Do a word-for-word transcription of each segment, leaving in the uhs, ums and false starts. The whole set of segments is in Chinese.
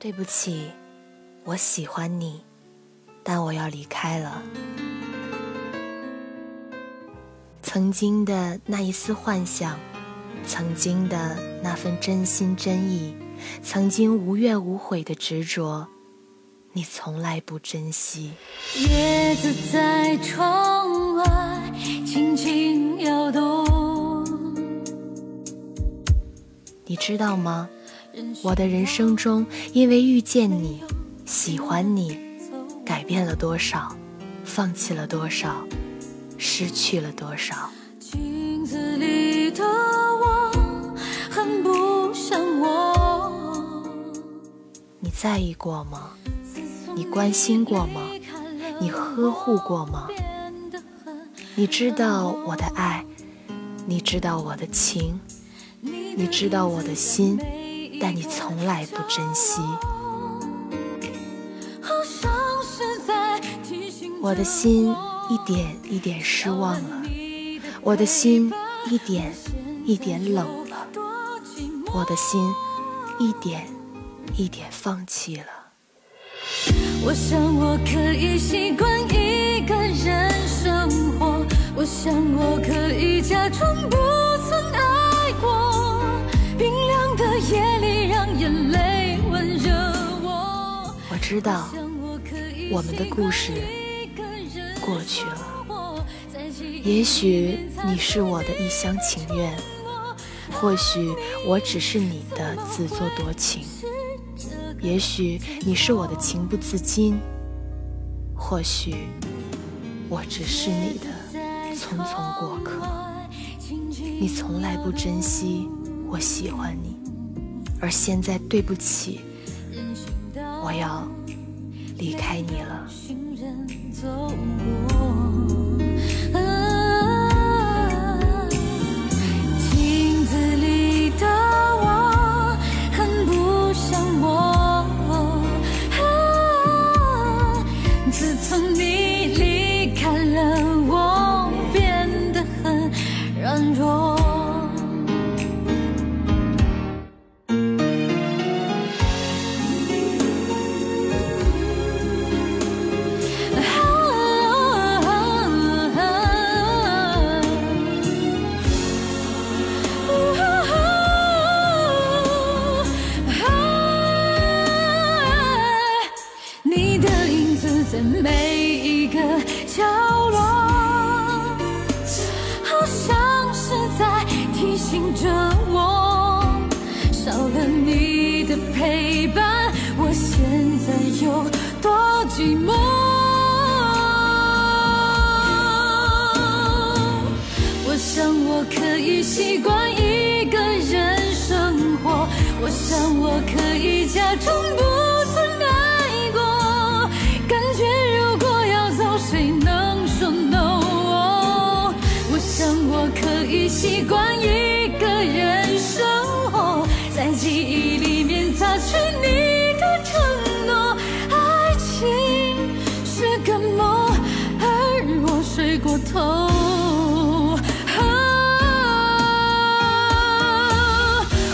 对不起，我喜欢你，但我要离开了。曾经的那一丝幻想，曾经的那份真心真意，曾经无怨无悔的执着，你从来不珍惜。叶子在窗外轻轻摇动，你知道吗？我的人生中，因为遇见你，喜欢你，改变了多少，放弃了多少，失去了多少。镜子里的我很不像我。你在意过吗？你关心过吗？你呵护过吗？你知道我的爱，你知道我的情，你知道我的心，但你从来不珍惜。我的心一点一点失望了，我的心一点一点冷了，我的心一点一点放弃了。我想我可以习惯一个人生活，我想我可以假装不曾爱过，冰凉的夜里让眼泪温热我。我知道我们的故事过去了，也许你是我的一厢情愿，或许我只是你的自作多情，也许你是我的情不自禁，或许我只是你的匆匆过客。你从来不珍惜我喜欢你，而现在对不起，我要离开你了。寂寞，我想我可以习惯一个人生活，我想我可以假装不曾爱过，感觉如果要走谁能说 no， 我想我可以习惯一个人生活，在记忆里面擦去你的承诺。睡过头、啊、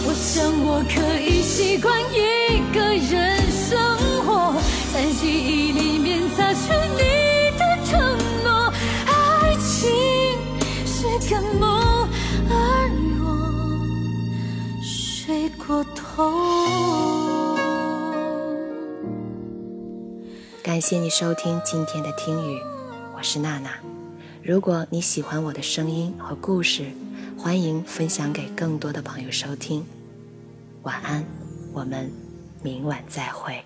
我想我可以习惯一个人生活，在记忆里面擦去你的承诺，爱情是个梦，而我睡过头。感谢你收听今天的听语，我是娜娜。如果你喜欢我的声音和故事，欢迎分享给更多的朋友收听。晚安，我们明晚再会。